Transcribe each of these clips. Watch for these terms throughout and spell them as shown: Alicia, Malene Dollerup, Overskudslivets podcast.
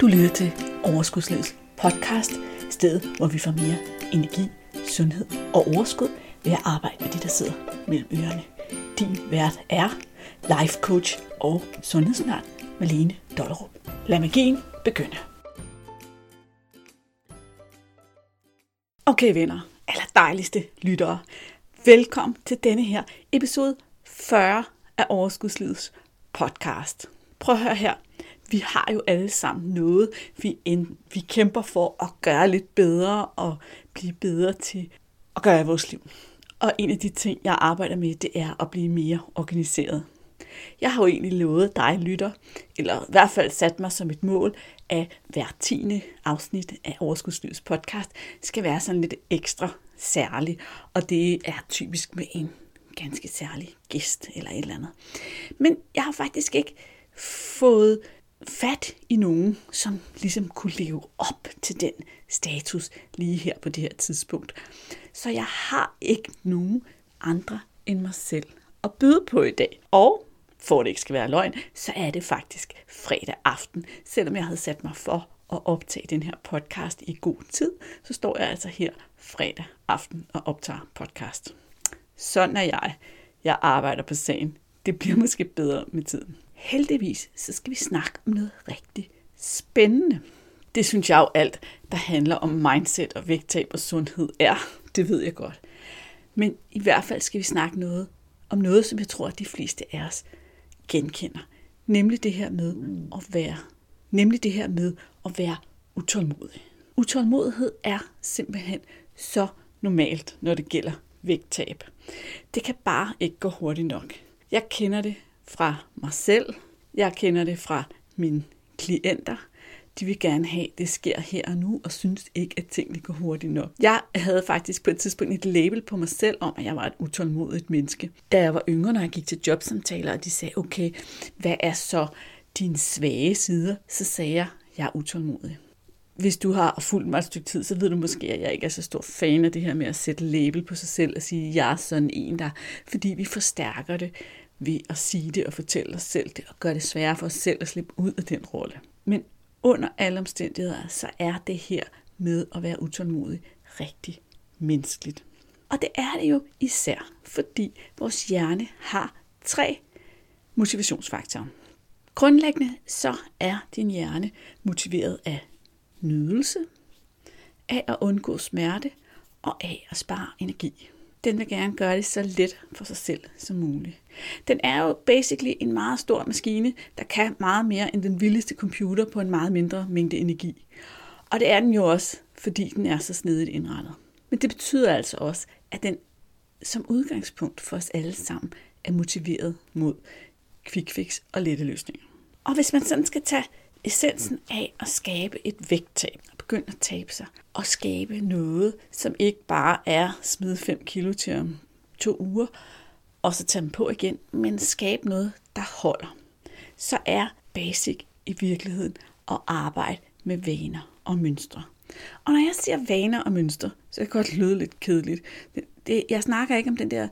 Du lytter til Overskudslivets podcast, stedet hvor vi får mere energi, sundhed og overskud ved at arbejde med de, der sidder mellem ørerne. Din vært er life coach og sundhedsundern Malene Dollerup. Lad magien begynde. Okay venner, aller dejligste lyttere. Velkommen til denne her episode 40 af Overskudslivets podcast. Prøv at høre her. Vi har jo alle sammen noget, vi kæmper for at gøre lidt bedre og blive bedre til at gøre i vores liv. Og en af de ting, jeg arbejder med, det er at blive mere organiseret. Jeg har jo egentlig lovet dig, lytter, eller i hvert fald sat mig som et mål, at hver 10. afsnit af Overskudslivets podcast skal være sådan lidt ekstra særlig. Og det er typisk med en ganske særlig gæst eller et eller andet. Men jeg har faktisk ikke fået fat i nogen, som ligesom kunne leve op til den status lige her på det her tidspunkt. Så jeg har ikke nogen andre end mig selv at byde på i dag. Og for det ikke skal være løgn, så er det faktisk fredag aften. Selvom jeg havde sat mig for at optage den her podcast i god tid, så står jeg altså her fredag aften og optager podcast. Sådan er jeg. Jeg arbejder på sagen. Det bliver måske bedre med tiden. Heldigvis så skal vi snakke om noget rigtig spændende. Det synes jeg jo alt, der handler om mindset og vægttab og sundhed er. Det ved jeg godt. Men i hvert fald skal vi snakke noget om noget, som jeg tror, at de fleste af os genkender. Nemlig det her med at være utålmodig. Utålmodighed er simpelthen så normalt, når det gælder vægttab. Det kan bare ikke gå hurtigt nok. Jeg kender det fra mig selv. Jeg kender det fra mine klienter. De vil gerne have, at det sker her og nu, og synes ikke, at tingene går hurtigt nok. Jeg havde faktisk på et tidspunkt et label på mig selv om, at jeg var et utålmodigt menneske. Da jeg var yngre, når jeg gik til jobsamtaler, og de sagde, okay, hvad er så dine svage sider? Så sagde jeg, at jeg er utålmodig. Hvis du har fulgt mig et stykke tid, så ved du måske, at jeg ikke er så stor fan af det her med at sætte label på sig selv og sige, at jeg er sådan en, der... Fordi vi forstærker det ved at sige det og fortælle os selv det, og gøre det sværere for os selv at slippe ud af den rolle. Men under alle omstændigheder, så er det her med at være utålmodig rigtig menneskeligt. Og det er det jo især, fordi vores hjerne har 3 motivationsfaktorer. Grundlæggende så er din hjerne motiveret af nydelse, af at undgå smerte og af at spare energi. Den vil gerne gøre det så let for sig selv som muligt. Den er jo basically en meget stor maskine, der kan meget mere end den vildeste computer på en meget mindre mængde energi. Og det er den jo også, fordi den er så snedigt indrettet. Men det betyder altså også, at den som udgangspunkt for os alle sammen er motiveret mod quick fix og lette løsninger. Og hvis man sådan skal tage essensen af at skabe et vægttab, og begynde at tabe sig, og skabe noget, som ikke bare er smide 5 kilo til om 2 uger, og så tage dem på igen, men skabe noget, der holder, så er basic i virkeligheden at arbejde med vaner og mønstre. Og når jeg siger vaner og mønstre, så kan det godt lyde lidt kedeligt. Jeg snakker ikke om den der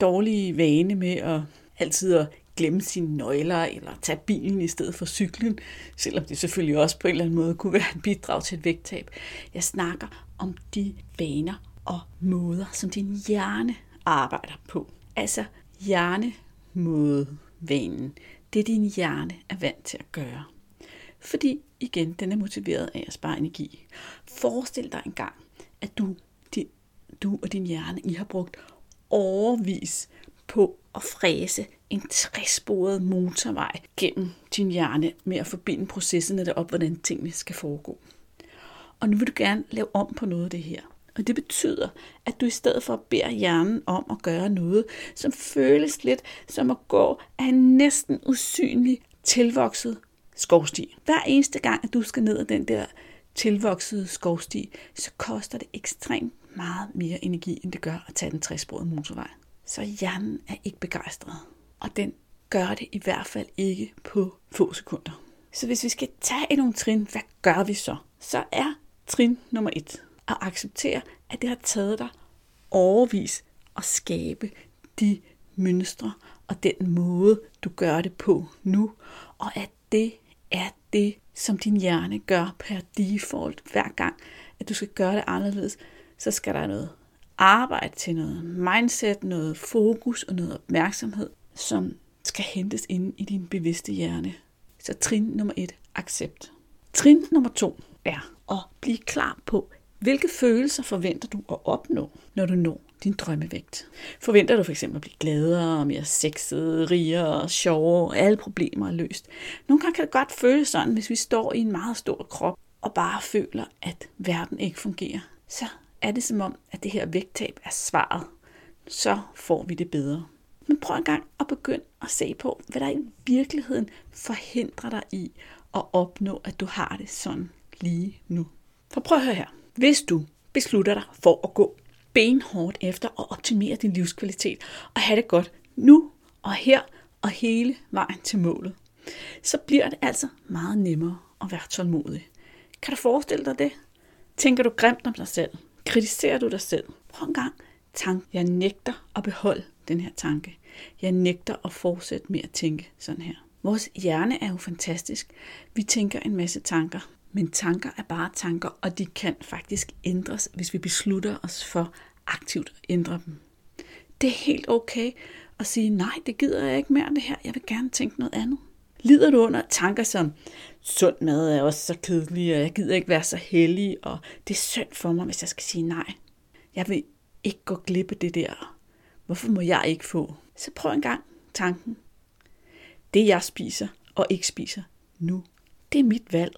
dårlige vane med at altid at glemme sine nøgler, eller tage bilen i stedet for cyklen, selvom det selvfølgelig også på en eller anden måde kunne være et bidrag til et vægttab. Jeg snakker om de vaner og måder, som din hjerne arbejder på. Altså hjernemådevanen. Det din hjerne er vant til at gøre. Fordi igen, den er motiveret af at spare energi. Forestil dig engang, at du og din hjerne, I har brugt årevis på at fræse en 3-sporet motorvej gennem din hjerne med at forbinde processerne derop, hvordan tingene skal foregå. Og nu vil du gerne lave om på noget af det her. Og det betyder, at du i stedet for beder hjernen om at gøre noget, som føles lidt som at gå af en næsten usynlig tilvokset skovsti. Hver eneste gang, at du skal ned ad den der tilvoksede skovsti, så koster det ekstremt meget mere energi, end det gør at tage den 3-sporede motorvej. Så hjernen er ikke begejstret. Og den gør det i hvert fald ikke på få sekunder. Så hvis vi skal tage nogle trin, hvad gør vi så? Så er trin nummer 1 at acceptere, at det har taget dig årevis at skabe de mønstre og den måde, du gør det på nu. Og at det er det, som din hjerne gør per default hver gang, at du skal gøre det anderledes, så skal der noget arbejde til, noget mindset, noget fokus og noget opmærksomhed, som skal hentes inde i din bevidste hjerne. Så trin nummer 1, accept. Trin nummer 2 er at blive klar på, hvilke følelser forventer du at opnå, når du når din drømmevægt. Forventer du fx at blive gladere, mere sexet, rigere, sjovere, alle problemer er løst. Nogle gange kan det godt føles sådan, hvis vi står i en meget stor krop og bare føler, at verden ikke fungerer. Så er det som om, at det her vægttab er svaret. Så får vi det bedre. Men prøv en gang at begynde at se på, hvad der i virkeligheden forhindrer dig i at opnå, at du har det sådan lige nu. For prøv at høre her. Hvis du beslutter dig for at gå benhårdt efter at optimere din livskvalitet og have det godt nu og her og hele vejen til målet, så bliver det altså meget nemmere at være tålmodig. Kan du forestille dig det? Tænker du grimt om dig selv? Kritiserer du dig selv? Prøv en gang. Tank. Jeg nægter at beholde den her tanke. Jeg nægter at fortsætte med at tænke sådan her. Vores hjerne er jo fantastisk. Vi tænker en masse tanker. Men tanker er bare tanker, og de kan faktisk ændres, hvis vi beslutter os for aktivt at ændre dem. Det er helt okay at sige, nej, det gider jeg ikke mere det her. Jeg vil gerne tænke noget andet. Lider du under tanker som, sund mad er også så kedelig, og jeg gider ikke være så heldig, og det er synd for mig, hvis jeg skal sige nej. Jeg vil ikke gå glip af det der. Hvorfor må jeg ikke få? Så prøv en gang tanken. Det jeg spiser og ikke spiser nu, det er mit valg.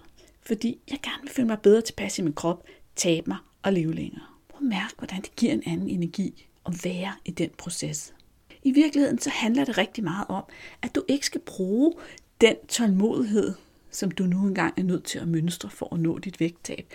Fordi jeg gerne vil føle mig bedre tilpas i min krop, tabe mig og leve længere. Prøv at mærke, hvordan det giver en anden energi at være i den proces. I virkeligheden så handler det rigtig meget om, at du ikke skal bruge den tålmodighed, som du nu engang er nødt til at mønstre for at nå dit vægttab,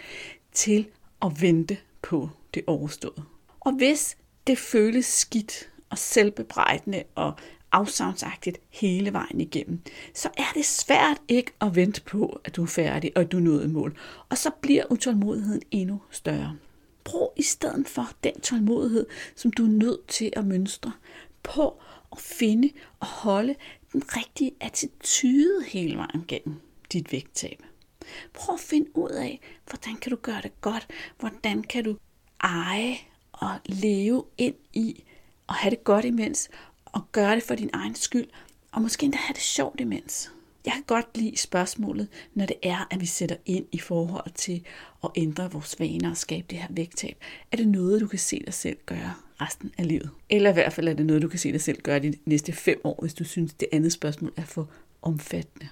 til at vente på det overståede. Og hvis det føles skidt og selvbebrejdende og afsavnsagtigt hele vejen igennem, så er det svært ikke at vente på, at du er færdig, og du nåede mål. Og så bliver utålmodigheden endnu større. Brug i stedet for den tålmodighed, som du er nødt til at mønstre, på at finde og holde den rigtige attitude hele vejen gennem dit vægttab. Prøv at finde ud af, hvordan kan du gøre det godt, hvordan kan du eje og leve ind i, og have det godt imens, og gøre det for din egen skyld, og måske endda have det sjovt imens. Jeg kan godt lide spørgsmålet, når det er, at vi sætter ind i forhold til at ændre vores vaner og skabe det her vægttab. Er det noget, du kan se dig selv gøre resten af livet? Eller i hvert fald er det noget, du kan se dig selv gøre de næste 5 år, hvis du synes, det andet spørgsmål er for omfattende.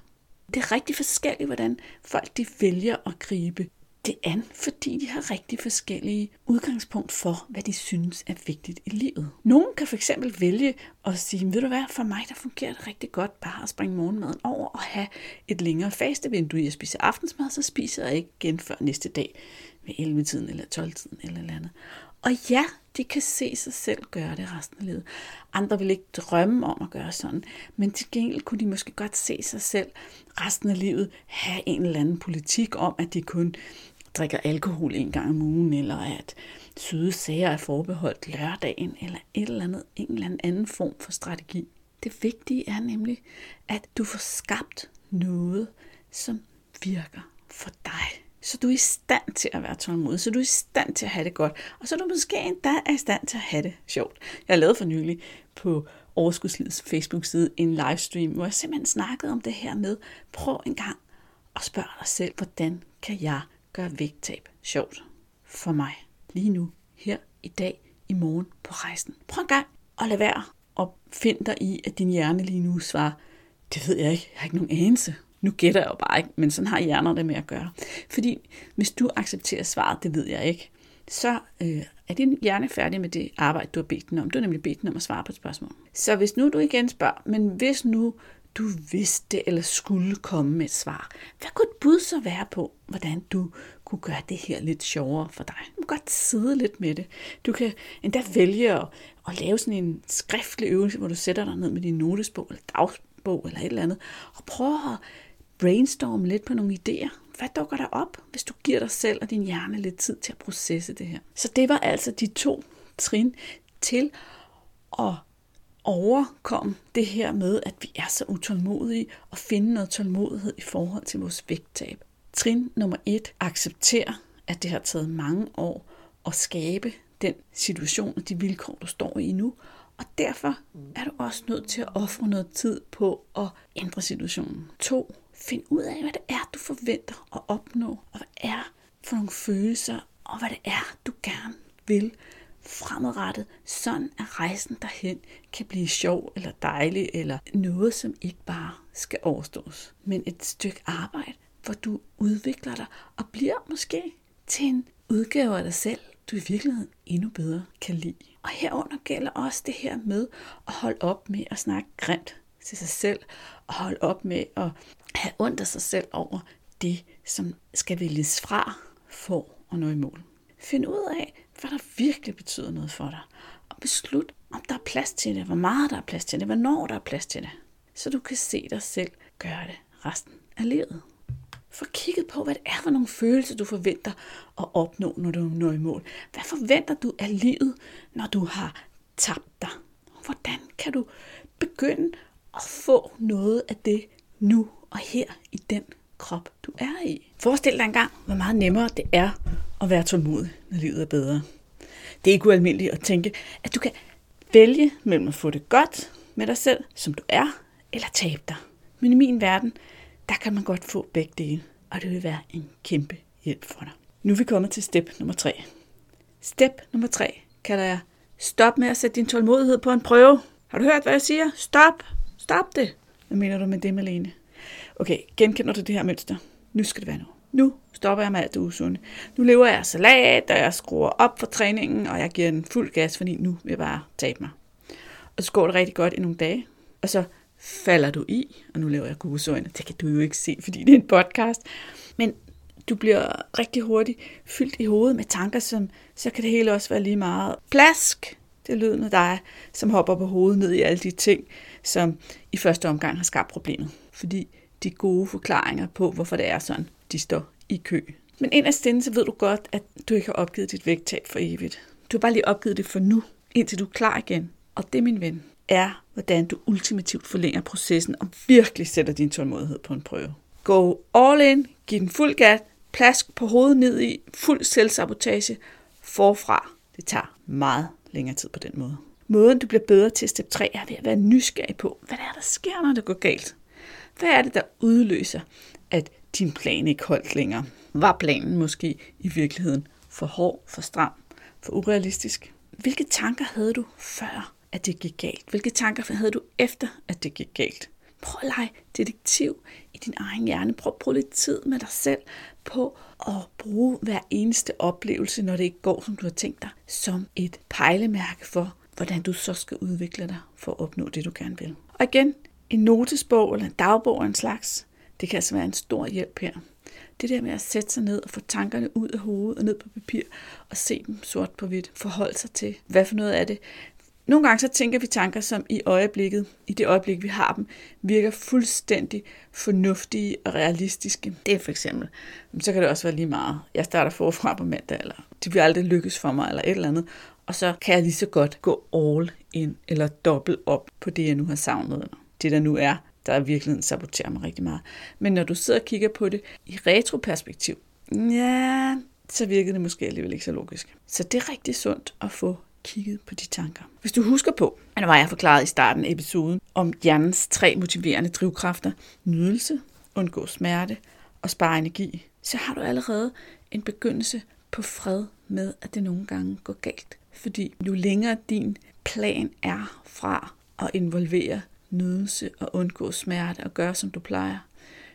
Det er rigtig forskelligt, hvordan folk de vælger at gribe det an, fordi de har rigtig forskellige udgangspunkt for, hvad de synes er vigtigt i livet. Nogen kan fx vælge at sige, ved du hvad, for mig der fungerer det rigtig godt bare at springe morgenmaden over og have et længere fastevindue. Jeg spiser aftensmad, så spiser jeg ikke igen før næste dag ved 11-tiden eller 12-tiden eller andet. Og ja, de kan se sig selv gøre det resten af livet. Andre vil ikke drømme om at gøre sådan, men til gengæld kunne de måske godt se sig selv resten af livet have en eller anden politik om, at de kun drikker alkohol 1 gang om ugen, eller at søde sager er forbeholdt lørdagen, eller et eller andet, en eller anden form for strategi. Det vigtige er nemlig, at du får skabt noget, som virker for dig. Så du er i stand til at være tålmodig, så du er i stand til at have det godt, og så du måske endda er i stand til at have det sjovt. Jeg lavede for nylig på Overskudslivets Facebook-side en livestream, hvor jeg simpelthen snakkede om det her med, prøv en gang at spørge dig selv, hvordan kan jeg gøre vægttab sjovt for mig lige nu, her, i dag, i morgen på rejsen. Prøv en gang at lade være og find dig i, at din hjerne lige nu svarer, det ved jeg ikke, jeg har ikke nogen anelse. Nu gætter jeg jo bare ikke, men sådan har hjerner det med at gøre. Fordi hvis du accepterer svaret, det ved jeg ikke, så er din hjerne færdig med det arbejde, du har bedt den om. Du har nemlig bedt den om at svare på et spørgsmål. Så hvis nu du igen spørger, men hvis nu du vidste eller skulle komme med et svar, hvad kunne et bud så være på, hvordan du kunne gøre det her lidt sjovere for dig? Du kan godt sidde lidt med det. Du kan endda vælge at lave sådan en skriftlig øvelse, hvor du sætter dig ned med din notesbog eller dagsbog eller et eller andet, og prøver at brainstorme lidt på nogle idéer. Hvad dukker der op, hvis du giver dig selv og din hjerne lidt tid til at processe det her? Så det var altså de 2 trin til at overkomme det her med, at vi er så utålmodige og finde noget tålmodighed i forhold til vores vægttab. Trin nummer 1. Accepter, at det har taget mange år at skabe den situation og de vilkår, du står i nu. Og derfor er du også nødt til at ofre noget tid på at ændre situationen. 2. Find ud af, hvad det er, du forventer at opnå, og hvad er for nogle følelser, og hvad det er, du gerne vil fremadrettet, sådan at rejsen derhen kan blive sjov eller dejlig, eller noget, som ikke bare skal overstås, men et stykke arbejde, hvor du udvikler dig og bliver måske til en udgave af dig selv, du i virkeligheden endnu bedre kan lide. Og herunder gælder også det her med at holde op med at snakke grimt til sig selv, og holde op med at have ondt af sig selv over det, som skal vælges fra for at nå i mål. Find ud af, hvad der virkelig betyder noget for dig, og beslut, om der er plads til det, hvor meget der er plads til det, hvornår der er plads til det, så du kan se dig selv gøre det resten af livet. Få kigget på, hvad det er for nogle følelser, du forventer at opnå, når du når i mål. Hvad forventer du af livet, når du har tabt dig? Og hvordan kan du begynde at få noget af det nu og her i den krop, du er i? Forestil dig engang, hvor meget nemmere det er at være tålmodig, når livet er bedre. Det er ikke ualmindeligt at tænke, at du kan vælge mellem at få det godt med dig selv, som du er, eller tabe dig. Men i min verden, der kan man godt få begge dele, og det vil være en kæmpe hjælp for dig. Nu er vi kommet til step nummer 3. Step nummer 3 kalder jeg, stop med at sætte din tålmodighed på en prøve. Har du hørt, hvad jeg siger? Stop! Stop det! Hvad mener du med det, Malene? Okay, genkender du det her mønster? Nu skal det være noget. Nu stopper jeg med alt det usunde. Nu lever jeg salat, og jeg skruer op for træningen, og jeg giver den fuld gas, fordi nu vil jeg bare tabe mig. Og så går det rigtig godt i nogle dage, og så falder du i, og nu laver jeg godsøjne. Det kan du jo ikke se, fordi det er en podcast. Men du bliver rigtig hurtigt fyldt i hovedet med tanker, som så kan det hele også være lige meget plask. Det er lyden af dig, som hopper på hovedet ned i alle de ting, som i første omgang har skabt problemet. Fordi de gode forklaringer på, hvorfor det er sådan, de står i kø. Men inderst inde, så ved du godt, at du ikke har opgivet dit vægttab for evigt. Du har bare lige opgivet det for nu, indtil du er klar igen. Og det, min ven, er, hvordan du ultimativt forlænger processen og virkelig sætter din tålmodighed på en prøve. Go all in, giv den fuld gas, plask på hovedet ned i, fuld selvsabotage, forfra. Det tager meget længere tid på den måde. Måden, du bliver bedre til step 3, er ved at være nysgerrig på, hvad det er, der sker, når det går galt. Hvad er det, der udløser, at din plan ikke holdt længere? Var planen måske i virkeligheden for hård, for stram, for urealistisk? Hvilke tanker havde du før, at det gik galt? Hvilke tanker havde du efter, at det gik galt? Prøv at lege detektiv i din egen hjerne. Prøv at bruge lidt tid med dig selv på at bruge hver eneste oplevelse, når det ikke går, som du har tænkt dig, som et pejlemærke for, hvordan du så skal udvikle dig for at opnå det, du gerne vil. Og igen, en notesbog eller en dagbog af en slags, det kan altså være en stor hjælp her. Det der med at sætte sig ned og få tankerne ud af hovedet og ned på papir og se dem sort på hvidt. Forholde sig til, hvad for noget af det. Nogle gange så tænker vi tanker, som i det øjeblik vi har dem, virker fuldstændig fornuftige og realistiske. Det er for eksempel, så kan det også være lige meget. Jeg starter forfra på mandag, eller det vil aldrig lykkes for mig, eller et eller andet. Og så kan jeg lige så godt gå all in, eller dobbelt op på det, jeg nu har savnet. Det der nu er, der virkelig saboterer mig rigtig meget. Men når du sidder og kigger på det i retroperspektiv, ja, så virker det måske alligevel ikke så logisk. Så det er rigtig sundt at få kigget på de tanker. Hvis du husker på, at nu var jeg forklaret i starten af episoden om hjernens 3 motiverende drivkræfter, nydelse, undgå smerte og spare energi, så har du allerede en begyndelse på fred med, at det nogle gange går galt. Fordi jo længere din plan er fra at involvere nydelse og undgå smerte og gøre, som du plejer,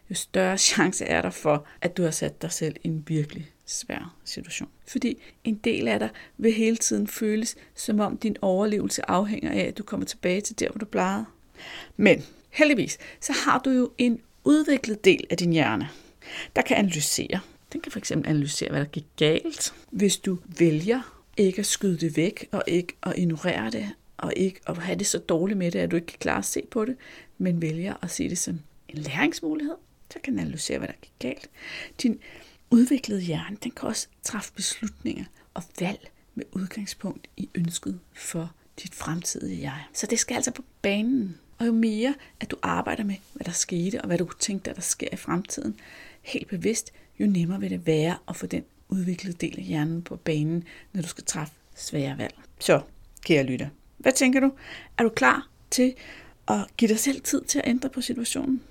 jo større chance er der for, at du har sat dig selv i en virkelig svær situation. Fordi en del af dig vil hele tiden føles, som om din overlevelse afhænger af, at du kommer tilbage til der, hvor du plejede. Men heldigvis, så har du jo en udviklet del af din hjerne, der kan analysere. Den kan fx analysere, hvad der gik galt, hvis du vælger ikke at skyde det væk og ikke at ignorere det, og ikke at have det så dårligt med det, at du ikke kan klare at se på det, men vælger at se det som en læringsmulighed, så kan den analysere, hvad der gik galt. Din udviklede hjerne, den kan også træffe beslutninger og valg med udgangspunkt i ønsket for dit fremtidige jeg. Så det skal altså på banen. Og jo mere, at du arbejder med, hvad der skete, og hvad du kunne tænke dig, der sker i fremtiden, helt bevidst, jo nemmere vil det være at få den udviklede del af hjernen på banen, når du skal træffe svære valg. Så, kære lytter, hvad tænker du? Er du klar til at give dig selv tid til at ændre på situationen?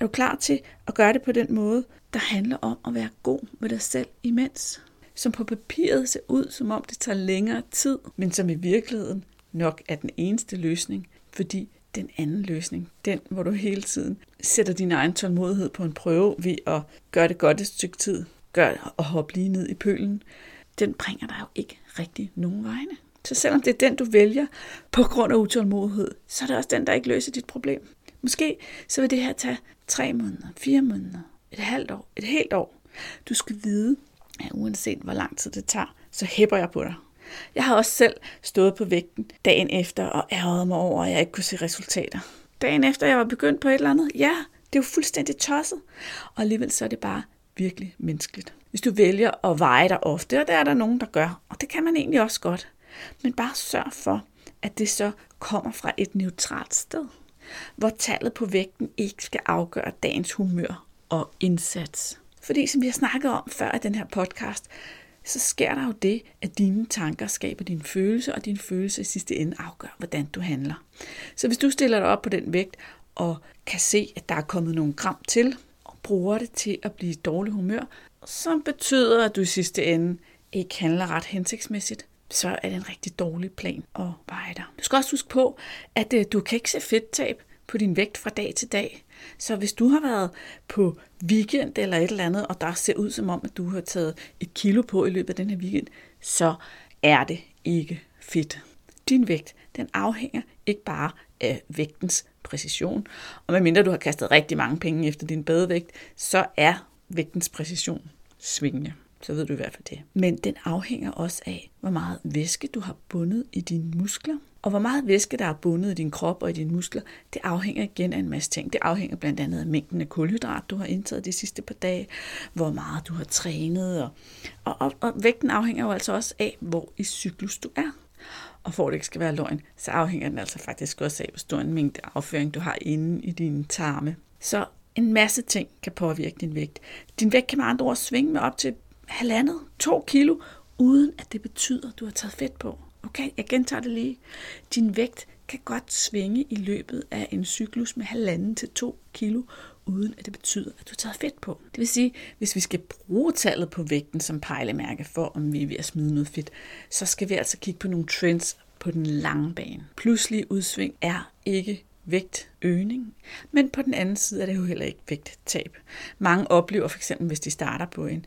Er du klar til at gøre det på den måde, der handler om at være god med dig selv imens? Som på papiret ser ud, som om det tager længere tid, men som i virkeligheden nok er den eneste løsning, fordi den anden løsning, den hvor du hele tiden sætter din egen tålmodighed på en prøve ved at gøre det godt et stykke tid, gør og hoppe lige ned i pølen, den bringer dig jo ikke rigtig nogen vegne. Så selvom det er den, du vælger på grund af utålmodighed, så er det også den, der ikke løser dit problem. Måske så vil det her tage 3 måneder, 4 måneder, et halvt år, et helt år. Du skal vide, at uanset hvor lang tid det tager, så hæpper jeg på dig. Jeg har også selv stået på vægten dagen efter og ærgede mig over, at jeg ikke kunne se resultater. Dagen efter, jeg var begyndt på et eller andet, ja, det er jo fuldstændig tosset. Og alligevel så er det bare virkelig menneskeligt. Hvis du vælger at veje dig ofte, og der er der nogen, der gør, og det kan man egentlig også godt, men bare sørg for, at det så kommer fra et neutralt sted, hvor tallet på vægten ikke skal afgøre dagens humør og indsats. Fordi som vi har snakket om før i den her podcast, så sker der jo det, at dine tanker skaber dine følelser, og dine følelser i sidste ende afgør, hvordan du handler. Så hvis du stiller dig op på den vægt, og kan se, at der er kommet nogle gram til, og bruger det til at blive i dårlig humør, som betyder, at du i sidste ende ikke handler ret hensigtsmæssigt, så er det en rigtig dårlig plan at veje dig. Du skal også huske på, at du kan ikke se fedttab på din vægt fra dag til dag. Så hvis du har været på weekend eller et eller andet, og der ser ud som om, at du har taget 1 kilo på i løbet af den her weekend, så er det ikke fedt. Din vægt, den afhænger ikke bare af vægtens præcision. Og medmindre du har kastet rigtig mange penge efter din badevægt, så er vægtens præcision svingende. Så ved du i hvert fald det. Men den afhænger også af, hvor meget væske du har bundet i dine muskler. Og hvor meget væske, der er bundet i din krop og i dine muskler, det afhænger igen af en masse ting. Det afhænger blandt andet af mængden af kulhydrat, du har indtaget de sidste par dage, hvor meget du har trænet. Og vægten afhænger jo altså også af, hvor i cyklus du er. Og for at det ikke skal være løgn, så afhænger den altså faktisk også af, hvor stor en mængde afføring du har inde i dine tarme. Så en masse ting kan påvirke din vægt. Din vægt kan med andre ord svinge med op til 1,5-2 kilo, uden at det betyder, at du har taget fedt på. Okay, jeg gentager det lige. Din vægt kan godt svinge i løbet af en cyklus med 1,5 til 2 kilo, uden at det betyder, at du har taget fedt på. Det vil sige, hvis vi skal bruge tallet på vægten som pejlemærke for, om vi er ved at smide noget fedt, så skal vi altså kigge på nogle trends på den lange bane. Pludselige udsving er ikke vægtøgning, men på den anden side er det jo heller ikke vægttab. Mange oplever fx, hvis de starter på en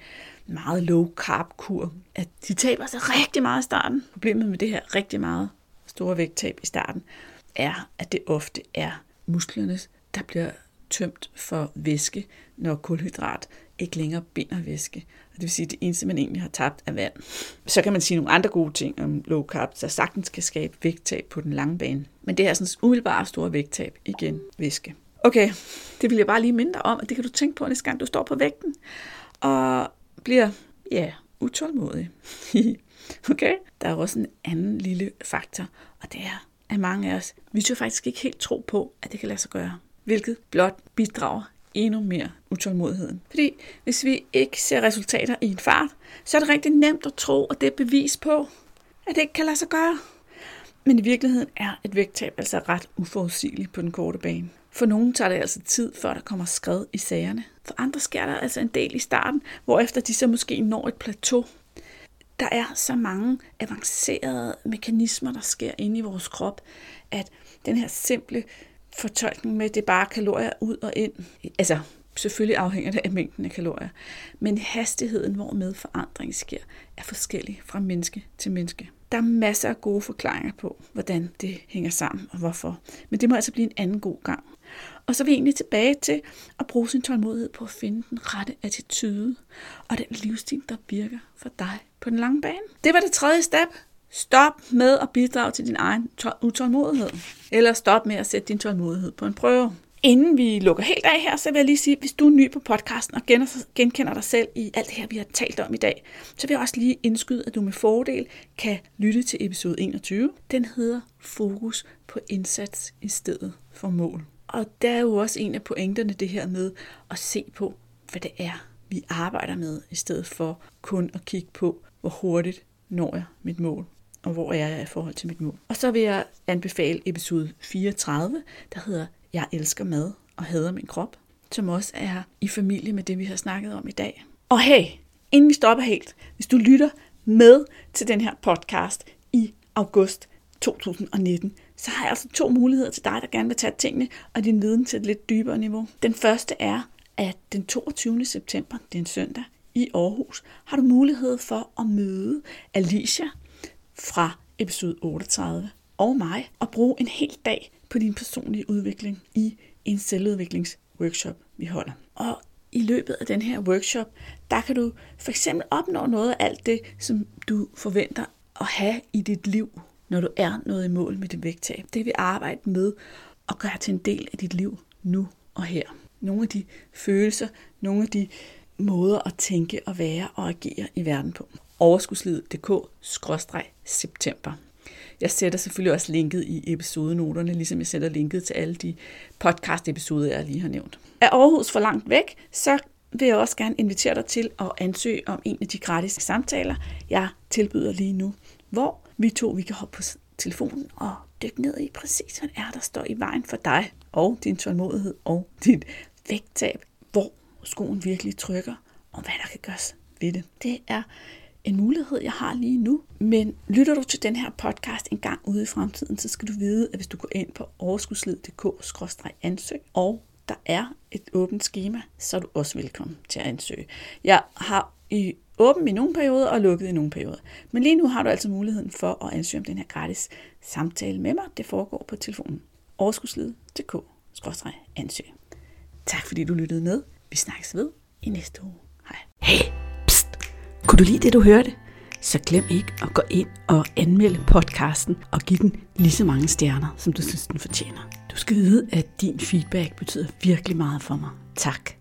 meget low carb kur, at de taber sig rigtig meget i starten. Problemet med det her rigtig meget store vægttab i starten er, at det ofte er musklerne, der bliver tømt for væske, når kulhydrat ikke længere binder væske. Og det vil sige, at det eneste, man egentlig har tabt, er vand. Så kan man sige nogle andre gode ting om low carb, der sagtens kan skabe vægttab på den lange bane. Men det er sådan umiddelbart store vægttab igen væske. Okay, det vil jeg bare lige minde dig om, og det kan du tænke på næste gang, du står på vægten og bliver, ja, utålmodig. Okay? Der er også en anden lille faktor, og det er, at mange af os, vi tør faktisk ikke helt tro på, at det kan lade sig gøre. Hvilket blot bidrager endnu mere utålmodigheden. Fordi hvis vi ikke ser resultater i en fart, så er det rigtig nemt at tro, og det er bevis på, at det ikke kan lade sig gøre. Men i virkeligheden er et vægttab altså ret uforudsigeligt på den korte bane. For nogen tager det altså tid, før der kommer skred i sagerne. For andre sker der altså en del i starten, hvorefter de så måske når et plateau. Der er så mange avancerede mekanismer, der sker inde i vores krop, at den her simple fortolkning med, det er bare kalorier ud og ind. Altså, selvfølgelig afhænger det af mængden af kalorier. Men hastigheden, hvormed forandring sker, er forskellig fra menneske til menneske. Der er masser af gode forklaringer på, hvordan det hænger sammen og hvorfor. Men det må altså blive en anden god gang. Og så er vi egentlig tilbage til at bruge sin tålmodighed på at finde den rette attitude og den livsstil, der virker for dig på den lange bane. Det var det 3. step. Stop med at bidrage til din egen utålmodighed. Eller stop med at sætte din tålmodighed på en prøve. Inden vi lukker helt af her, så vil jeg lige sige, hvis du er ny på podcasten og genkender dig selv i alt det her, vi har talt om i dag, så vil jeg også lige indskyde, at du med fordel kan lytte til episode 21. Den hedder Fokus på indsats i stedet for mål. Og der er jo også en af pointerne det her med at se på, hvad det er, vi arbejder med, i stedet for kun at kigge på, hvor hurtigt når jeg mit mål, og hvor er jeg i forhold til mit mål. Og så vil jeg anbefale episode 34, der hedder Jeg elsker mad og hader min krop, som også er i familie med det, vi har snakket om i dag. Og hey, inden vi stopper helt, hvis du lytter med til den her podcast i august 2019, så har jeg altså 2 muligheder til dig, der gerne vil tage tingene og din viden til et lidt dybere niveau. Den første er, at den 22. september, det er en søndag, i Aarhus, har du mulighed for at møde Alicia fra episode 38 og mig, og bruge en hel dag på din personlige udvikling i en selvudviklingsworkshop, vi holder. Og i løbet af den her workshop, der kan du for eksempel opnå noget af alt det, som du forventer at have i dit liv, når du er nået i mål med dit vægttab. Det vil arbejde med at gøre til en del af dit liv nu og her. Nogle af de følelser, nogle af de måder at tænke og være og agere i verden på. Overskudslivet.dk/september. Jeg sætter selvfølgelig også linket i episodenoterne, ligesom jeg sætter linket til alle de podcast-episoder, jeg lige har nævnt. Er Aarhus for langt væk, så vil jeg også gerne invitere dig til at ansøge om en af de gratis samtaler, jeg tilbyder lige nu, hvor vi kan hoppe på telefonen og dykke ned i præcis, hvad det er, der står i vejen for dig og din tålmodighed og dit vægttab, hvor skoen virkelig trykker, og hvad der kan gøres ved det. Det er en mulighed, jeg har lige nu, men lytter du til den her podcast en gang ude i fremtiden, så skal du vide, at hvis du går ind på overskudslivet.dk/ansøg, og der er et åbent schema, så er du også velkommen til at ansøge. Jeg har åbent i nogle perioder og lukket i nogle perioder, men lige nu har du altså muligheden for at ansøge om den her gratis samtale med mig. Det foregår på telefonen. overskudslivet.dk/ansøg. Tak fordi du lyttede med. Vi snakkes ved i næste uge. Hej. Hey! Kunne du lide det, du hørte? Så glem ikke at gå ind og anmelde podcasten og give den lige så mange stjerner, som du synes, den fortjener. Du skal vide, at din feedback betyder virkelig meget for mig. Tak.